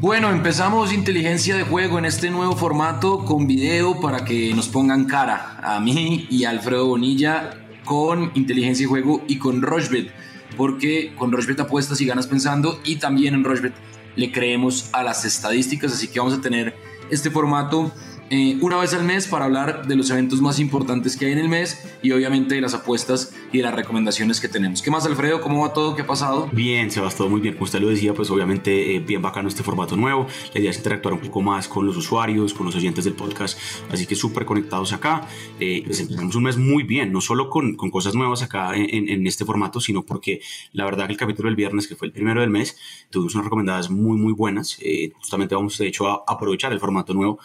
Bueno, empezamos Inteligencia de Juego en este nuevo formato con video para que nos pongan cara a mí y a Alfredo Bonilla con Inteligencia de Juego y con Rochebit, porque con Rochebit apuestas y ganas pensando, y también en Rochebit le creemos a las estadísticas, así que vamos a tener este formato una vez al mes para hablar de los eventos más importantes que hay en el mes y obviamente de las apuestas y de las recomendaciones que tenemos. ¿Qué más, Alfredo? ¿Cómo va todo? ¿Qué ha pasado? Bien, Sebastián, muy bien. Como usted lo decía, pues obviamente bien bacano este formato nuevo. La idea es interactuar un poco más con los usuarios, con los oyentes del podcast, así que súper conectados acá. Pues empezamos un mes muy bien, no solo con cosas nuevas acá en este formato, sino porque la verdad que el capítulo del viernes, que fue el primero del mes, tuvimos unas recomendadas muy, muy buenas. Justamente vamos, de hecho, a aprovechar el formato nuevo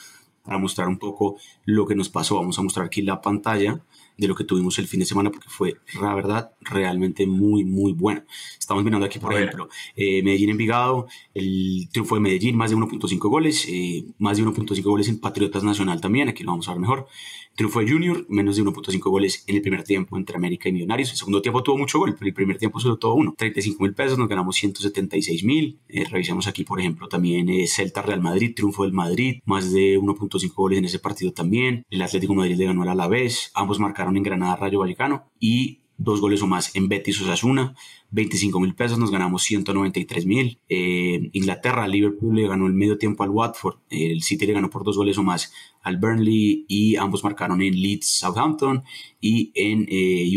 para mostrar un poco lo que nos pasó. Vamos a mostrar aquí la pantalla de lo que tuvimos el fin de semana, porque fue, la verdad, realmente muy, muy bueno. Estamos mirando aquí, por ejemplo, Medellín-Envigado, el triunfo de Medellín, más de 1.5 goles, más de 1.5 goles en Patriotas Nacional también, aquí lo vamos a ver mejor. Triunfo de Junior, menos de 1.5 goles en el primer tiempo entre América y Millonarios. El segundo tiempo tuvo mucho gol, pero el primer tiempo solo tuvo uno. 35.000 pesos, nos ganamos 176.000. Revisamos aquí, por ejemplo, también Celta-Real Madrid, triunfo del Madrid, más de 1.5 goles en ese partido también. El Atlético de Madrid le ganó al Alavés, ambos marcaron en Granada Rayo Vallecano, y 2 goles o más en Betis Osasuna, 25.000 pesos, nos ganamos 193.000. Inglaterra, Liverpool le ganó el medio tiempo al Watford, el City le ganó por 2 goles o más al Burnley, y ambos marcaron en Leeds Southampton y en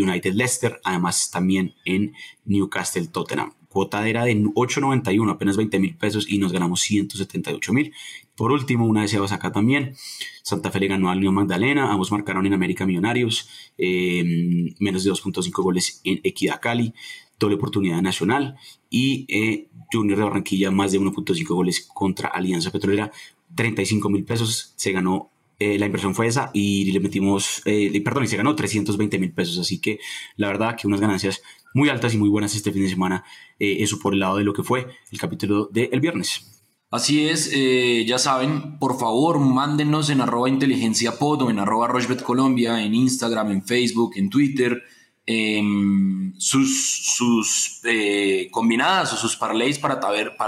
United Leicester, además también en Newcastle Tottenham. Cuota era de 8.91, apenas 20.000 pesos, y nos ganamos 178.000. Por último, una de Sebas acá también, Santa Fe le ganó al Unión Magdalena, ambos marcaron en América Millonarios, menos de 2.5 goles en Equidad Cali, doble oportunidad Nacional, y Junior de Barranquilla, más de 1.5 goles contra Alianza Petrolera, 35.000 pesos, se ganó. La inversión fue esa y le metimos, perdón, y se ganó 320.000 pesos. Así que la verdad que unas ganancias muy altas y muy buenas este fin de semana. Eso por el lado de lo que fue el capítulo del viernes. Así es, ya saben, por favor, mándenos en @inteligenciapod o en @rochebetcolombia, en Instagram, en Facebook, en Twitter, sus combinadas o sus parlays para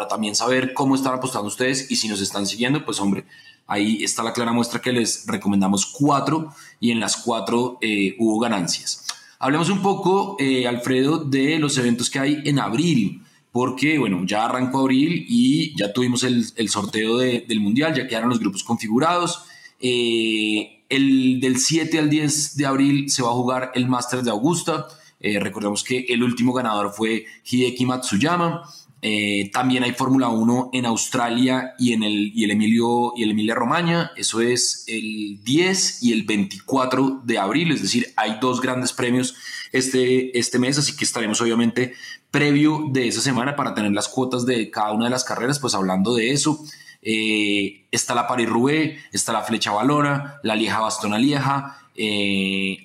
también saber cómo están apostando ustedes, y si nos están siguiendo, pues hombre, ahí está la clara muestra que les recomendamos 4 y en las 4 hubo ganancias. Hablemos un poco, Alfredo, de los eventos que hay en abril, porque bueno, ya arrancó abril y ya tuvimos el sorteo del Mundial, ya quedaron los grupos configurados. El del 7 al 10 de abril se va a jugar el Masters de Augusta. Recordemos que el último ganador fue Hideki Matsuyama. También hay Fórmula 1 en Australia y en el Emilia-Romagna, eso es el 10 y el 24 de abril, es decir, hay 2 grandes premios este mes, así que estaremos obviamente previo de esa semana para tener las cuotas de cada una de las carreras, pues hablando de eso. Está la Paris-Roubaix, está la Flecha-Valona, la Lieja-Bastona-Lieja,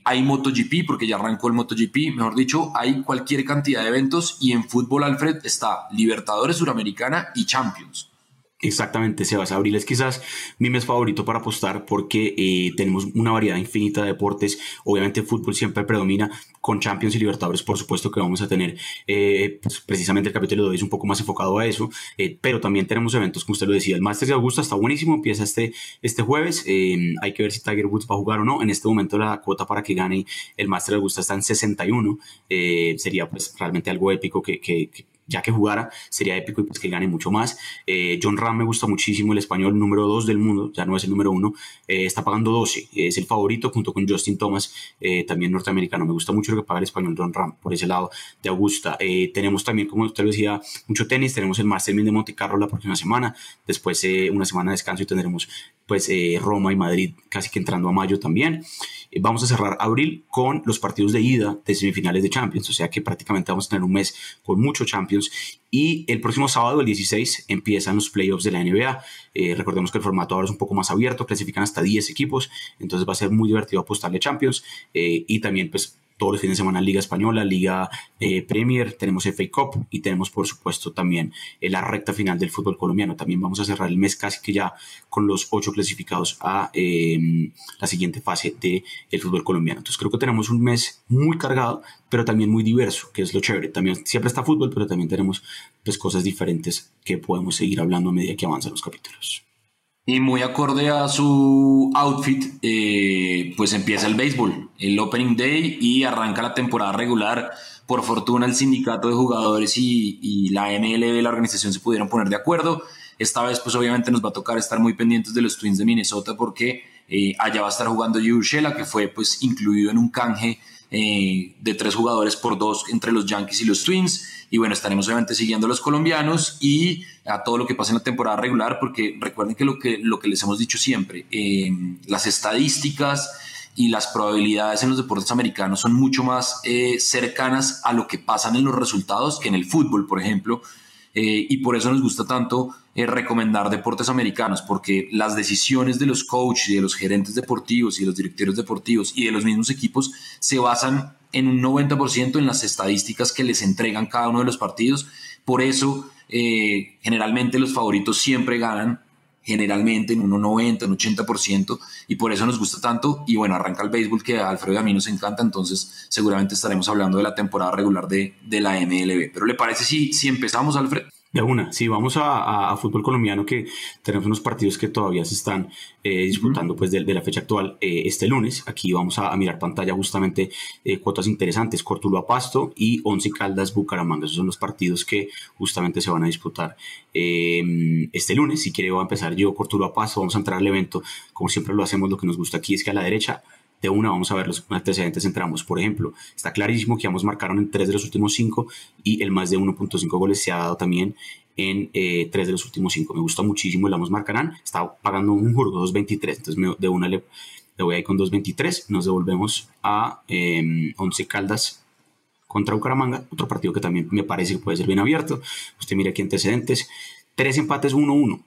hay MotoGP, porque ya arrancó el MotoGP, mejor dicho, hay cualquier cantidad de eventos, y en fútbol, Alfred, está Libertadores, Suramericana y Champions. Exactamente, Sebas. Abril es quizás mi mes favorito para apostar porque tenemos una variedad infinita de deportes. Obviamente el fútbol siempre predomina, con Champions y Libertadores por supuesto que vamos a tener, pues, precisamente el capítulo de hoy es un poco más enfocado a eso, pero también tenemos eventos, como usted lo decía, el Masters de Augusta está buenísimo, empieza este jueves, hay que ver si Tiger Woods va a jugar o no. En este momento la cuota para que gane el Masters de Augusta está en 61, sería pues realmente algo épico que ya que jugara, sería épico y pues que gane mucho más. Jon Rahm me gusta muchísimo, el español número 2 del mundo, ya no es el número 1, está pagando 12, es el favorito junto con Justin Thomas, también norteamericano. Me gusta mucho lo que paga el español Jon Rahm por ese lado de Augusta. Tenemos también, como usted lo decía, mucho tenis, tenemos el Mastermind de Monte Carlo la próxima semana, después una semana de descanso y tendremos pues Roma y Madrid casi que entrando a mayo también. Vamos a cerrar abril con los partidos de ida de semifinales de Champions, o sea que prácticamente vamos a tener un mes con mucho Champions, y el próximo sábado, el 16, empiezan los playoffs de la NBA. Recordemos que el formato ahora es un poco más abierto, clasifican hasta 10 equipos, entonces va a ser muy divertido apostarle Champions, y también pues todos los fines de semana Liga Española, Liga Premier, tenemos FA Cup y tenemos por supuesto también la recta final del fútbol colombiano. También vamos a cerrar el mes casi que ya con los 8 clasificados a la siguiente fase del fútbol colombiano. Entonces creo que tenemos un mes muy cargado, pero también muy diverso, que es lo chévere. También siempre está fútbol, pero también tenemos pues cosas diferentes que podemos seguir hablando a medida que avanzan los capítulos. Y muy acorde a su outfit, pues empieza el béisbol, el Opening Day, y arranca la temporada regular. Por fortuna el sindicato de jugadores y la MLB, la organización, se pudieron poner de acuerdo. Esta vez pues obviamente nos va a tocar estar muy pendientes de los Twins de Minnesota, porque allá va a estar jugando Urshela, que fue pues incluido en un canje de 3 jugadores por 2 entre los Yankees y los Twins. Y bueno, estaremos obviamente siguiendo a los colombianos y a todo lo que pasa en la temporada regular, porque recuerden que lo que les hemos dicho siempre, las estadísticas y las probabilidades en los deportes americanos son mucho más cercanas a lo que pasan en los resultados que en el fútbol, por ejemplo, y por eso nos gusta tanto recomendar deportes americanos, porque las decisiones de los coaches y de los gerentes deportivos y de los directores deportivos y de los mismos equipos se basan en un 90% en las estadísticas que les entregan cada uno de los partidos. Por eso generalmente los favoritos siempre ganan, generalmente en un 90%, un 80%, y por eso nos gusta tanto. Y bueno, arranca el béisbol, que a Alfredo y a mí nos encanta, entonces seguramente estaremos hablando de la temporada regular de la MLB. ¿Pero le parece si empezamos, Alfredo? De una, sí, vamos a fútbol colombiano, que tenemos unos partidos que todavía se están disputando pues de la fecha actual. Este lunes, aquí vamos a mirar pantalla justamente cuotas interesantes: Cortuluá Pasto y Once Caldas Bucaramanga. Esos son los partidos que justamente se van a disputar este lunes. Si quiere, voy a empezar yo, Cortuluá Pasto. Vamos a entrar al evento, como siempre lo hacemos. Lo que nos gusta aquí es que a la derecha de una vamos a ver los antecedentes. Entramos, por ejemplo, está clarísimo que ambos marcaron en 3 de los últimos 5, y el más de 1.5 goles se ha dado también en 3 de los últimos 5. Me gusta muchísimo el ambos marcarán. Está pagando un jurgo 2.23, entonces de una le voy a ir con 2.23. Nos devolvemos a Once Caldas contra Bucaramanga, otro partido que también me parece que puede ser bien abierto. Usted mira aquí antecedentes: 3 empates 1-1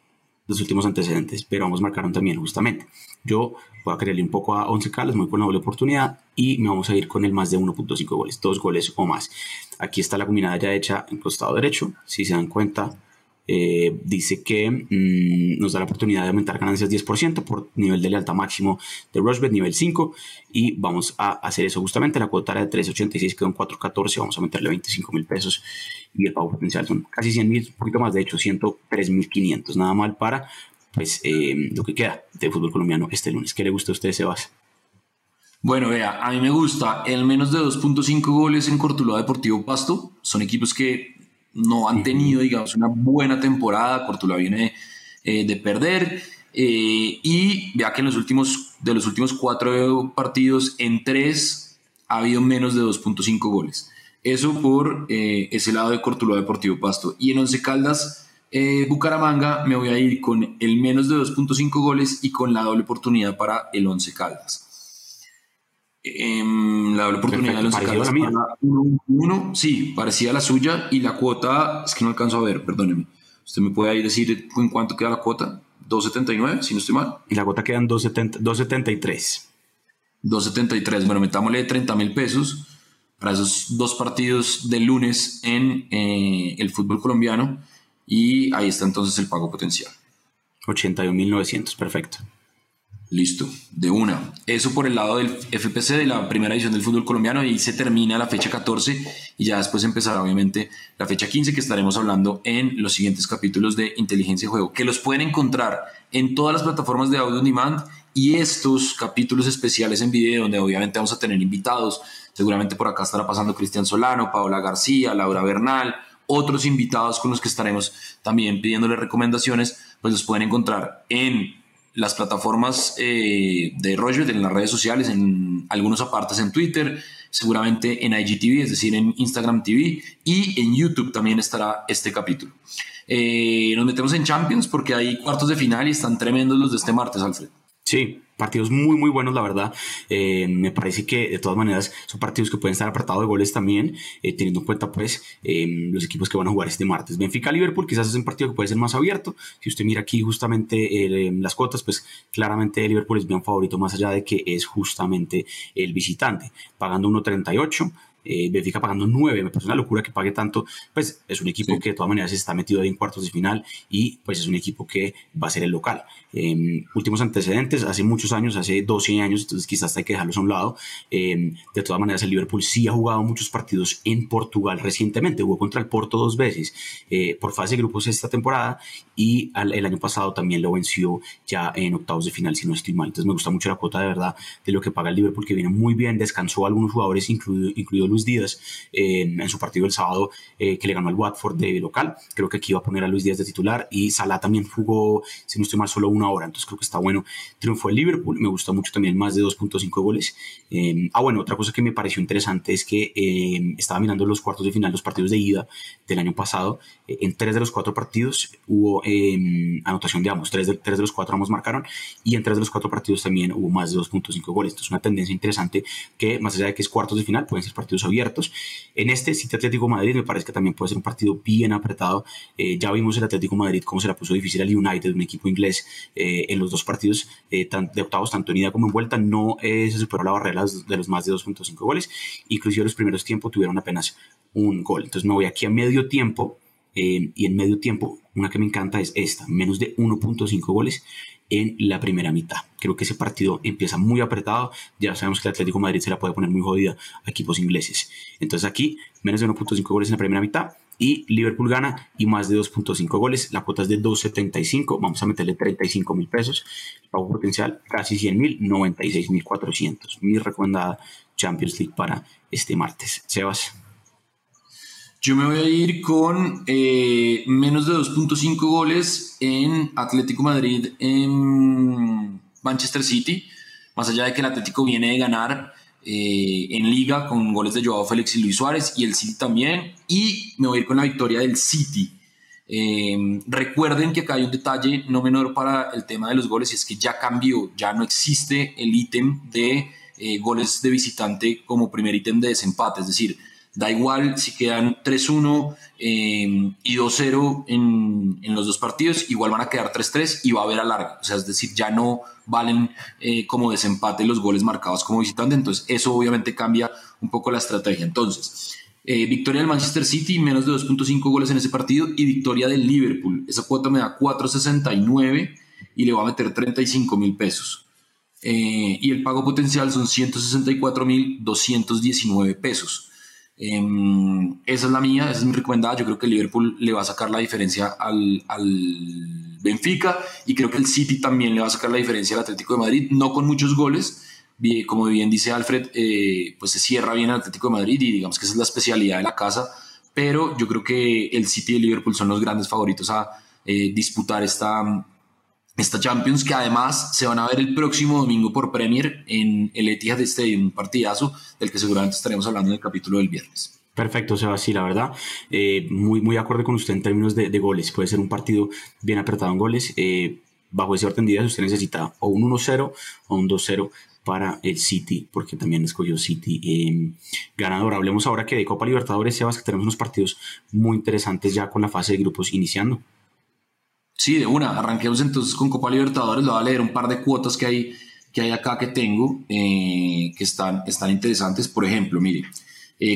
los últimos antecedentes, pero ambos marcaron también justamente. Yo voy a creerle un poco a Once Caldas, muy con la doble oportunidad, y me vamos a ir con el más de 1.5 goles, 2 goles o más. Aquí está la combinada ya hecha en costado derecho. Si se dan cuenta, dice que nos da la oportunidad de aumentar ganancias 10% por nivel de lealtad máximo de Rochebit, nivel 5, y vamos a hacer eso justamente. La cuota era de 3.86, quedó en 4.14, vamos a meterle 25.000 pesos. Y el pago potencial son casi 100.000, un poquito más, de hecho 103.500, nada mal para pues, lo que queda de fútbol colombiano este lunes. ¿Qué le gusta a usted, Sebas? Bueno, vea, a mí me gusta el menos de 2.5 goles en Cortuluá Deportivo Pasto. Son equipos que no han tenido, digamos, una buena temporada. Cortuluá viene de perder, y vea que en los últimos 4 partidos, en 3 ha habido menos de 2.5 goles. Eso por ese lado de Cortuluá Deportivo Pasto. Y en Once Caldas Bucaramanga me voy a ir con el menos de 2.5 goles y con la doble oportunidad para el Once Caldas. La doble oportunidad del Once Caldas para 1-1, sí, parecía la suya. Y la cuota, es que no alcanzo a ver, perdóneme. ¿Usted me puede ahí decir en cuánto queda la cuota? 2.79, si no estoy mal. Y la cuota queda en 2.73. 2.73, bueno, metámosle 30.000 pesos para esos 2 partidos del lunes en el fútbol colombiano, y ahí está entonces el pago potencial. 81.900, perfecto. Listo, de una. Eso por el lado del FPC, de la primera edición del fútbol colombiano, y se termina la fecha 14, y ya después empezará obviamente la fecha 15, que estaremos hablando en los siguientes capítulos de Inteligencia de Juego, que los pueden encontrar en todas las plataformas de audio on demand, y estos capítulos especiales en video, donde obviamente vamos a tener invitados. Seguramente por acá estará pasando Cristian Solano, Paola García, Laura Bernal, otros invitados con los que estaremos también pidiéndole recomendaciones. Pues los pueden encontrar en las plataformas de Rochebit, en las redes sociales, en algunos apartes en Twitter, seguramente en IGTV, es decir, en Instagram TV, y en YouTube también estará este capítulo. Nos metemos en Champions, porque hay cuartos de final y están tremendos los de este martes, Alfred. Sí, partidos muy, muy buenos, la verdad. Me parece que, de todas maneras, son partidos que pueden estar apartados de goles también, teniendo en cuenta, pues, los equipos que van a jugar este martes. Benfica-Liverpool quizás es un partido que puede ser más abierto. Si usted mira aquí justamente las cuotas, pues, claramente Liverpool es bien favorito, más allá de que es justamente el visitante. Pagando 1.38, Benfica pagando 9, me parece una locura que pague tanto. Pues es un equipo que de todas maneras está metido ahí en cuartos de final y pues es un equipo que va a ser el local. Últimos antecedentes, hace muchos años, hace 12 años, entonces quizás hay que dejarlos a un lado. De todas maneras, el Liverpool sí ha jugado muchos partidos en Portugal recientemente, jugó contra el Porto 2 veces por fase de grupos esta temporada, y el año pasado también lo venció ya en octavos de final, si no estoy mal. Entonces me gusta mucho la cuota de verdad de lo que paga el Liverpool, que viene muy bien, descansó a algunos jugadores, incluido Luis Díaz en su partido del sábado que le ganó al Watford de local. Creo que aquí iba a poner a Luis Díaz de titular, y Salah también jugó, si no estoy mal, solo 1 hora, entonces creo que está bueno. Triunfó el Liverpool, me gusta mucho también más de 2.5 goles. Bueno, otra cosa que me pareció interesante es que estaba mirando los cuartos de final, los partidos de ida del año pasado. En 3 de los 4 partidos hubo anotación de ambos, 3 de los 4 ambos marcaron, y en 3 de los 4 partidos también hubo más de 2.5 goles. Entonces una tendencia interesante que, más allá de que es cuartos de final, pueden ser partidos abiertos. En este City Atlético Madrid me parece que también puede ser un partido bien apretado. Ya vimos el Atlético Madrid cómo se la puso difícil al United, un equipo inglés, en los 2 partidos de octavos, tanto en ida como en vuelta. No se superó la barrera de los más de 2.5 goles, inclusive los primeros tiempos tuvieron apenas 1 gol. Entonces me voy aquí a medio tiempo, y en medio tiempo una que me encanta es esta, menos de 1.5 goles en la primera mitad. Creo que ese partido empieza muy apretado, ya sabemos que el Atlético de Madrid se la puede poner muy jodida a equipos ingleses, entonces aquí menos de 1.5 goles en la primera mitad, y Liverpool gana y más de 2.5 goles. La cuota es de 2.75, vamos a meterle 35.000 pesos, pago potencial casi 100.000, 96.400, mi recomendada Champions League para este martes. Sebas, yo me voy a ir con menos de 2.5 goles en Atlético Madrid en Manchester City, más allá de que el Atlético viene de ganar en Liga con goles de Joao Félix y Luis Suárez, y el City también, y me voy a ir con la victoria del City. Recuerden que acá hay un detalle no menor para el tema de los goles, y es que ya cambió, ya no existe el ítem de goles de visitante como primer ítem de desempate, es decir, da igual si quedan 3-1 y 2-0 en los 2 partidos, igual van a quedar 3-3 y va a haber alargue. O sea, es decir, ya no valen como desempate los goles marcados como visitante. Entonces, eso obviamente cambia un poco la estrategia. Entonces, victoria del Manchester City, menos de 2.5 goles en ese partido, y victoria del Liverpool. Esa cuota me da 4.69 y le va a meter 35.000 pesos. Y el pago potencial son 164.219 pesos. Esa es la mía, esa es mi recomendada. Yo creo que Liverpool le va a sacar la diferencia al Benfica, y creo que el City también le va a sacar la diferencia al Atlético de Madrid, no con muchos goles, como bien dice Alfred, pues se cierra bien el Atlético de Madrid, y digamos que esa es la especialidad de la casa, pero yo creo que el City y el Liverpool son los grandes favoritos a disputar esta Champions, que además se van a ver el próximo domingo por Premier en el Etihad Stadium, un partidazo del que seguramente estaremos hablando en el capítulo del viernes. Perfecto, Sebas, sí, la verdad, muy, muy acorde con usted en términos de goles. Puede ser un partido bien apretado en goles. Bajo ese orden de ideas, usted necesita o un 1-0 o un 2-0 para el City, porque también escogió City ganador. Hablemos ahora que de Copa Libertadores, Sebas, que tenemos unos partidos muy interesantes ya con la fase de grupos iniciando. Sí, de una. Arranquemos entonces con Copa Libertadores. Le voy a leer un par de cuotas que hay acá que tengo, que están interesantes. Por ejemplo, mire,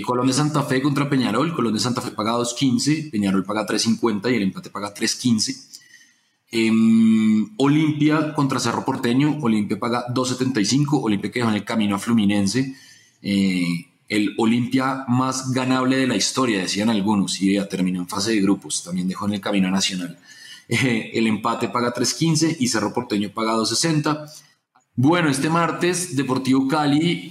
Colón de Santa Fe contra Peñarol. Colón de Santa Fe paga 2.15, Peñarol paga 3.50 y el empate paga 3.15. Olimpia contra Cerro Porteño. Olimpia paga 2.75. Olimpia que dejó en el camino a Fluminense. El Olimpia más ganable de la historia, decían algunos, y ya terminó en fase de grupos. También dejó en el camino a Nacional. El empate paga 3.15 y Cerro Porteño paga 2.60. Bueno, este martes Deportivo Cali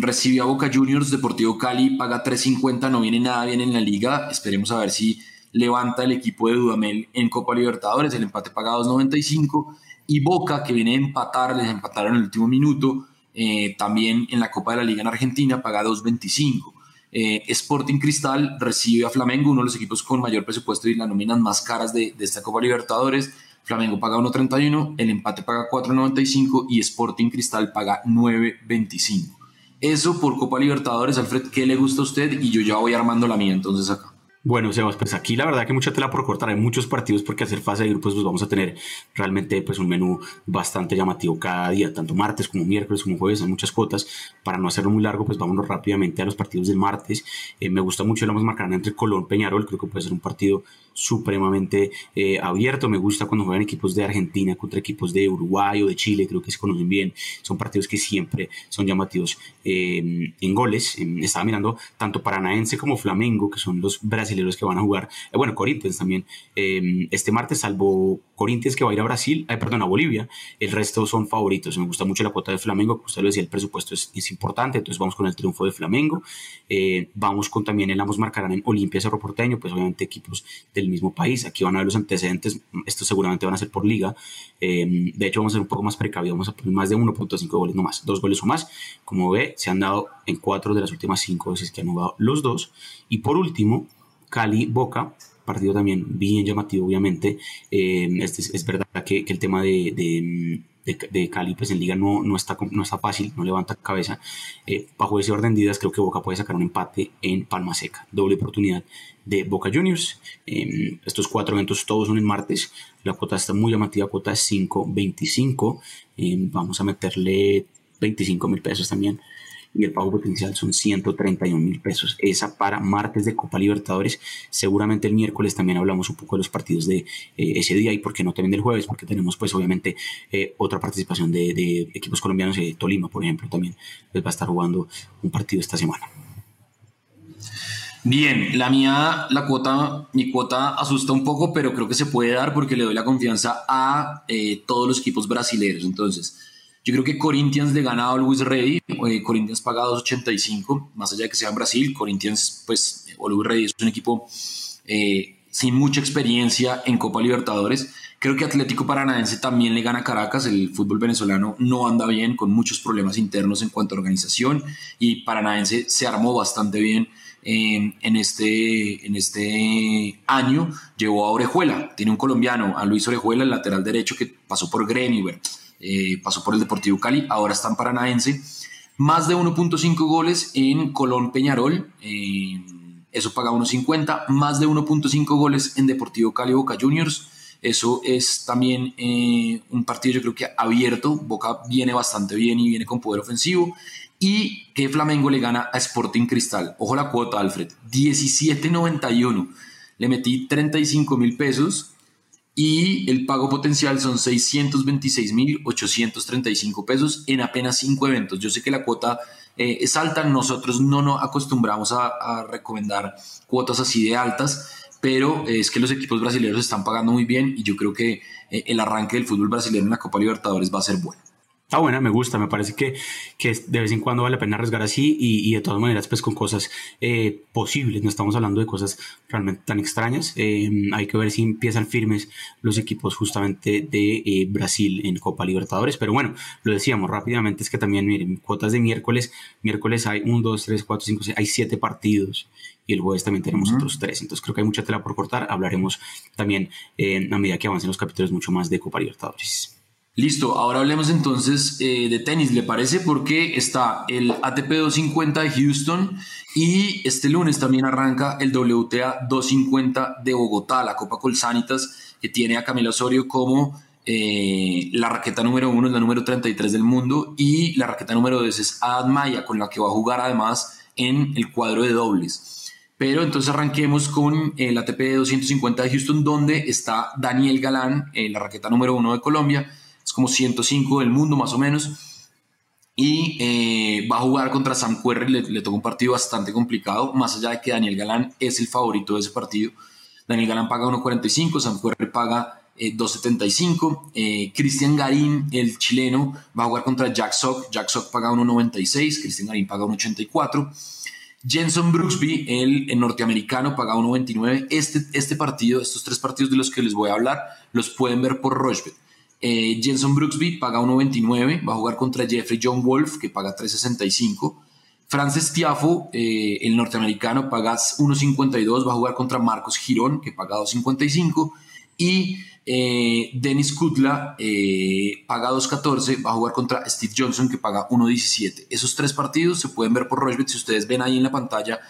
recibió a Boca Juniors. Deportivo Cali paga 3.50, no viene nada bien en la liga, esperemos a ver si levanta el equipo de Dudamel en Copa Libertadores. El empate paga 2.95, y Boca, que viene a empatar, les empataron en el último minuto, también en la Copa de la Liga en Argentina, paga 2.25. Sporting Cristal recibe a Flamengo, uno de los equipos con mayor presupuesto y las nóminas más caras de esta Copa Libertadores. Flamengo paga 1.31, el empate paga 4.95 y Sporting Cristal paga 9.25. Eso por Copa Libertadores. Alfred, ¿qué le gusta a usted? Y yo ya voy armando la mía entonces acá. Bueno, Sebas, pues aquí la verdad que mucha tela por cortar, hay muchos partidos porque hacer fase de grupos pues vamos a tener realmente pues un menú bastante llamativo cada día, tanto martes como miércoles como jueves, hay muchas cuotas. Para no hacerlo muy largo, pues vámonos rápidamente a los partidos del martes. Me gusta mucho el ambas marcarán entre Colón Peñarol, creo que puede ser un partido supremamente abierto. Me gusta cuando juegan equipos de Argentina contra equipos de Uruguay o de Chile, creo que se conocen bien, son partidos que siempre son llamativos en goles. Estaba mirando tanto Paranaense como Flamengo, que son los brasileños que van a jugar, bueno, Corinthians también este martes, salvo Corinthians que va a ir a a Bolivia, el resto son favoritos. Me gusta mucho la cuota de Flamengo, como usted lo decía, el presupuesto es importante, entonces vamos con el triunfo de Flamengo. Vamos con también el ambos marcarán en Olimpia Cerro Porteño, pues obviamente equipos del mismo país, aquí van a ver los antecedentes, estos seguramente van a ser por liga. De hecho vamos a ser un poco más precavidos, vamos a poner más de 1.5 goles no más, 2 goles o más, como ve se han dado en 4 de las últimas 5 veces que han jugado los dos. Y por último Cali Boca, partido también bien llamativo obviamente. Es verdad que el tema de Cali pues en liga no está fácil, no levanta cabeza. Bajo ese orden de ideas creo que Boca puede sacar un empate en Palma Seca, doble oportunidad de Boca Juniors. Estos 4 eventos todos son el martes, la cuota está muy llamativa, cuota es 5.25, vamos a meterle 25.000 pesos también y el pago potencial son 131.000 pesos, esa para martes de Copa Libertadores. Seguramente el miércoles también hablamos un poco de los partidos de ese día y por qué no también del jueves, porque tenemos pues obviamente otra participación de equipos colombianos. Tolima por ejemplo también pues, va a estar jugando un partido esta semana. Bien, mi cuota asusta un poco, pero creo que se puede dar porque le doy la confianza a todos los equipos brasileños. Entonces yo creo que Corinthians le gana a Always Ready. Corinthians paga 2.85, más allá de que sea en Brasil. Corinthians, pues, Always Ready es un equipo sin mucha experiencia en Copa Libertadores. Creo que Atlético Paranaense también le gana a Caracas. El fútbol venezolano no anda bien, con muchos problemas internos en cuanto a organización, y Paranaense se armó bastante bien en este año. Llevó a Orejuela, tiene un colombiano, a Luis Orejuela, el lateral derecho que pasó por Gremio, pasó por el Deportivo Cali, ahora está en Paranaense. Más de 1.5 goles en Colón Peñarol, eso paga 1.50. Más de 1.5 goles en Deportivo Cali Boca Juniors, eso es también un partido yo creo que abierto. Boca viene bastante bien y viene con poder ofensivo. Y que Flamengo le gana a Sporting Cristal, ojo la cuota Alfred, 17.91, le metí 35.000 pesos y el pago potencial son 626.835 pesos en apenas 5 eventos. Yo sé que la cuota es alta, nosotros no nos acostumbramos a recomendar cuotas así de altas, pero es que los equipos brasileños están pagando muy bien y yo creo que el arranque del fútbol brasileño en la Copa Libertadores va a ser bueno. Está buena, me gusta, me parece que de vez en cuando vale la pena arriesgar así y de todas maneras pues con cosas posibles, no estamos hablando de cosas realmente tan extrañas. Hay que ver si empiezan firmes los equipos justamente de Brasil en Copa Libertadores, pero bueno, lo decíamos rápidamente, es que también miren, cuotas de miércoles hay 1, 2, 3, 4, 5, 6, hay 7 partidos. Y el jueves también tenemos otros 3, entonces creo que hay mucha tela por cortar. Hablaremos también a medida que avancen los capítulos mucho más de Copa Libertadores. Listo, ahora hablemos entonces de tenis, ¿le parece? Porque está el ATP 250 de Houston y este lunes también arranca el WTA 250 de Bogotá, la Copa Colsanitas, que tiene a Camila Osorio como la raqueta número 1, es la número 33 del mundo, y la raqueta número 2 es Ad Maya, con la que va a jugar además en el cuadro de dobles. Pero entonces arranquemos con el ATP 250 de Houston, donde está Daniel Galán, la raqueta número 1 de Colombia, es como 105 del mundo más o menos, y va a jugar contra Sam Querrey. Le tocó un partido bastante complicado, más allá de que Daniel Galán es el favorito de ese partido. Daniel Galán paga 1.45, Sam Querrey paga 2.75, Christian Garín, el chileno, va a jugar contra Jack Sock. Jack Sock paga 1.96, Christian Garín paga 1.84, Jenson Brooksby, el norteamericano, paga 1.29, estos 3 partidos de los que les voy a hablar, los pueden ver por Rochebit. Jenson Brooksby paga 1.29, va a jugar contra Jeffrey John Wolf, que paga 3.65. Frances Tiafoe, el norteamericano, paga 1.52, va a jugar contra Marcos Girón, que paga 2.55. Y Dennis Kudla paga 2.14, va a jugar contra Steve Johnson, que paga 1.17. Esos tres partidos se pueden ver por Rochebit. Si ustedes ven ahí en la pantalla,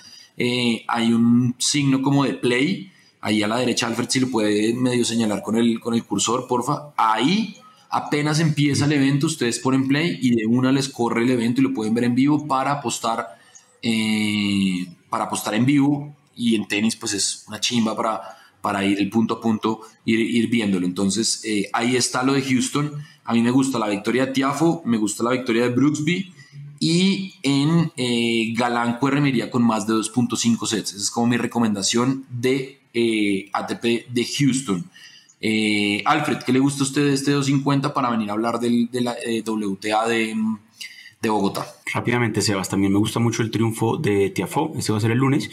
hay un signo como de play, ahí a la derecha. Alfred, si lo puede medio señalar con el cursor, porfa. Ahí apenas empieza el evento, ustedes ponen play y de una les corre el evento y lo pueden ver en vivo para apostar en vivo. Y en tenis pues es una chimba para ir el punto a punto, ir viéndolo. Entonces ahí está lo de Houston. A mí me gusta la victoria de Tiafoe, me gusta la victoria de Brooksby, y en Galán Cuerremería con más de 2.5 sets. Esa es como mi recomendación de ATP de Houston. Alfred, ¿qué le gusta a usted de este 2.50 para venir a hablar de la WTA de Bogotá? Rápidamente, Sebas, también me gusta mucho el triunfo de Tiafoe. Este va a ser el lunes.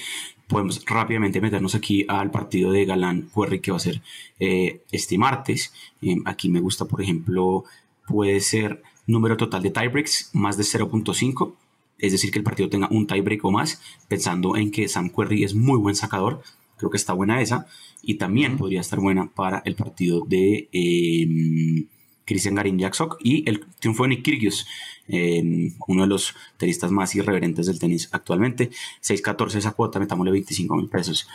Podemos rápidamente meternos aquí al partido de Galán Querrey, que va a ser este martes. Aquí me gusta, por ejemplo, puede ser número total de tiebreaks más de 0.5, es decir, que el partido tenga un tiebreak o más, pensando en que Sam Querrey es muy buen sacador. Creo que está buena esa, y también podría estar buena para el partido de Christian Garín, Jack Sock, y el triunfo de Nick Kyrgios, uno de los tenistas más irreverentes del tenis actualmente. 6.14 esa cuota, metámosle 25.000 pesos.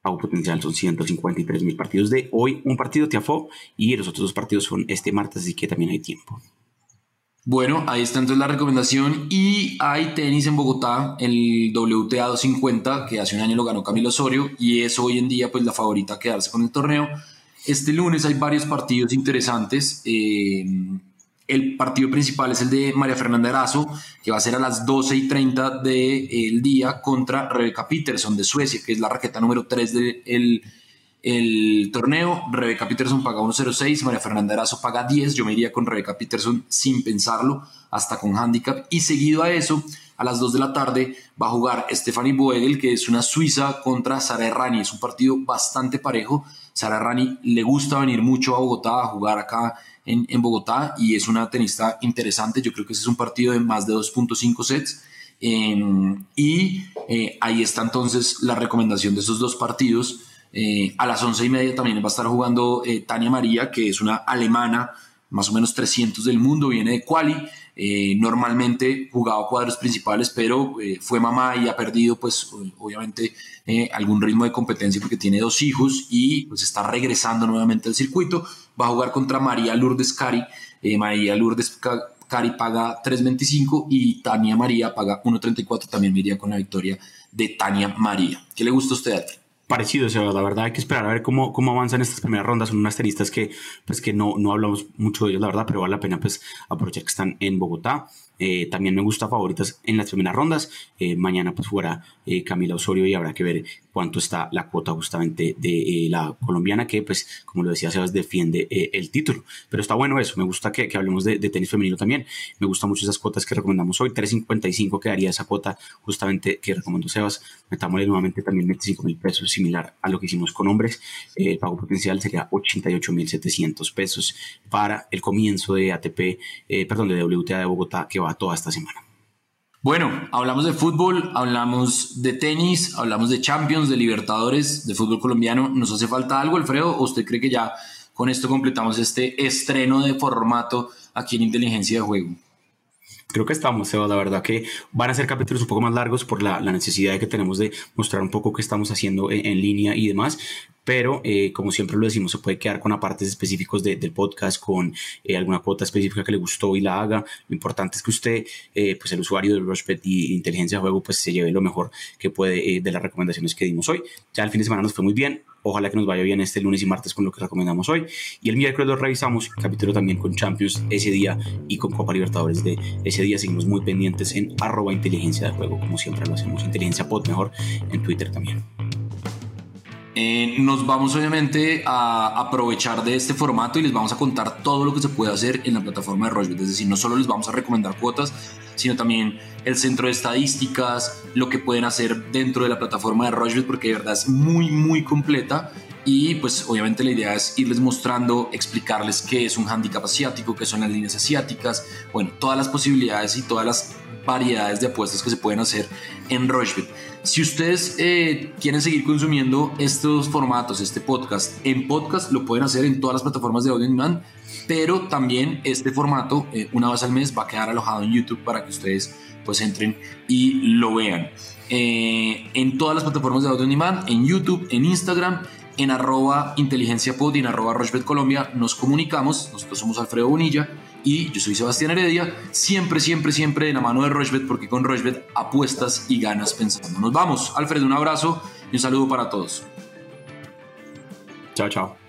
Pago potencial son 153.000. Partidos de hoy, un partido Tiafoe, y los otros dos partidos son este martes, así que también hay tiempo. Bueno, ahí está entonces la recomendación. Y hay tenis en Bogotá, el WTA 250, que hace un año lo ganó Camila Osorio, y es hoy en día pues la favorita a quedarse con el torneo. Este lunes hay varios partidos interesantes. El partido principal es el de María Fernanda Herazo, que va a ser a las 12:30 del día, contra Rebeca Peterson de Suecia, que es la raqueta número 3 del torneo. Rebeca Peterson paga 1.06, María Fernanda Herazo paga 10. Yo me iría con Rebeca Peterson sin pensarlo, hasta con handicap. Y seguido a eso, a las 2 de la tarde va a jugar Stephanie Boegel, que es una suiza, contra Sara Errani. Es un partido bastante parejo. Sara Errani le gusta venir mucho a Bogotá, a jugar acá en Bogotá, y es una tenista interesante. Yo creo que ese es un partido de más de 2.5 sets. Ahí está entonces la recomendación de esos dos partidos. A las 11:30 también va a estar jugando Tania María, que es una alemana, más o menos 300 del mundo, viene de quali. Normalmente jugaba cuadros principales, pero fue mamá y ha perdido pues obviamente algún ritmo de competencia, porque tiene 2 hijos y pues está regresando nuevamente al circuito. Va a jugar contra María Lourdes Cari. María Lourdes Cari paga 3.25 y Tania María paga 1.34. También me iría con la victoria de Tania María. ¿Qué le gusta a usted? Parecido, o sea, la verdad hay que esperar a ver cómo avanzan estas primeras rondas. Son unas tenistas que, pues, que no hablamos mucho de ellas, la verdad, pero vale la pena pues aprovechar que están en Bogotá. También me gusta favoritas en las primeras rondas. Mañana pues jugará Camila Osorio, y habrá que ver cuánto está la cuota justamente de la colombiana, que pues como lo decía Sebas, defiende el título. Pero está bueno eso, me gusta que hablemos de tenis femenino también. Me gustan mucho esas cuotas que recomendamos hoy. 3.55 quedaría esa cuota justamente que recomendó Sebas. Metámosle nuevamente también 25.000 pesos, similar a lo que hicimos con hombres. El pago potencial sería 88.700 pesos para el comienzo de de WTA de Bogotá, que va toda esta semana. Bueno, hablamos de fútbol, hablamos de tenis, hablamos de Champions, de Libertadores, de fútbol colombiano. ¿Nos hace falta algo, Alfredo? ¿O usted cree que ya con esto completamos este estreno de formato aquí en Inteligencia de Juego? Creo que estamos, Seba. La verdad que van a ser capítulos un poco más largos por la necesidad que tenemos de mostrar un poco qué estamos haciendo en línea y demás. Pero como siempre lo decimos, se puede quedar con apartes específicos del podcast, con alguna cuota específica que le gustó y la haga. Lo importante es que usted, pues el usuario de Rochebit y Inteligencia de Juego, pues se lleve lo mejor que puede de las recomendaciones que dimos hoy. Ya el fin de semana nos fue muy bien. Ojalá que nos vaya bien este lunes y martes con lo que recomendamos hoy. Y el miércoles lo revisamos, el capítulo también con Champions ese día y con Copa Libertadores de ese día. Seguimos muy pendientes en @inteligencia de juego, como siempre lo hacemos. Inteligencia Pod, mejor, en Twitter también. Nos vamos obviamente a aprovechar de este formato y les vamos a contar todo lo que se puede hacer en la plataforma de Rochebit. Es decir, no solo les vamos a recomendar cuotas, sino también el centro de estadísticas, lo que pueden hacer dentro de la plataforma de Rochebit, porque de verdad es muy muy completa. Y pues obviamente la idea es irles mostrando, explicarles qué es un handicap asiático, qué son las líneas asiáticas, bueno, todas las posibilidades y todas las variedades de apuestas que se pueden hacer en Rochebit. Si ustedes quieren seguir consumiendo estos formatos, este podcast, en podcast lo pueden hacer en todas las plataformas de audio on demand, pero también este formato una vez al mes va a quedar alojado en YouTube para que ustedes pues entren y lo vean. En todas las plataformas de audio on demand, en YouTube, en Instagram, en @inteligenciapod y en @rochebitcolombia nos comunicamos. Nosotros somos Alfredo Bonilla y yo soy Sebastián Heredia, siempre de la mano de Rochebit, porque con Rochebit apuestas y ganas pensando. Nos vamos, Alfredo, un abrazo y un saludo para todos. Chao.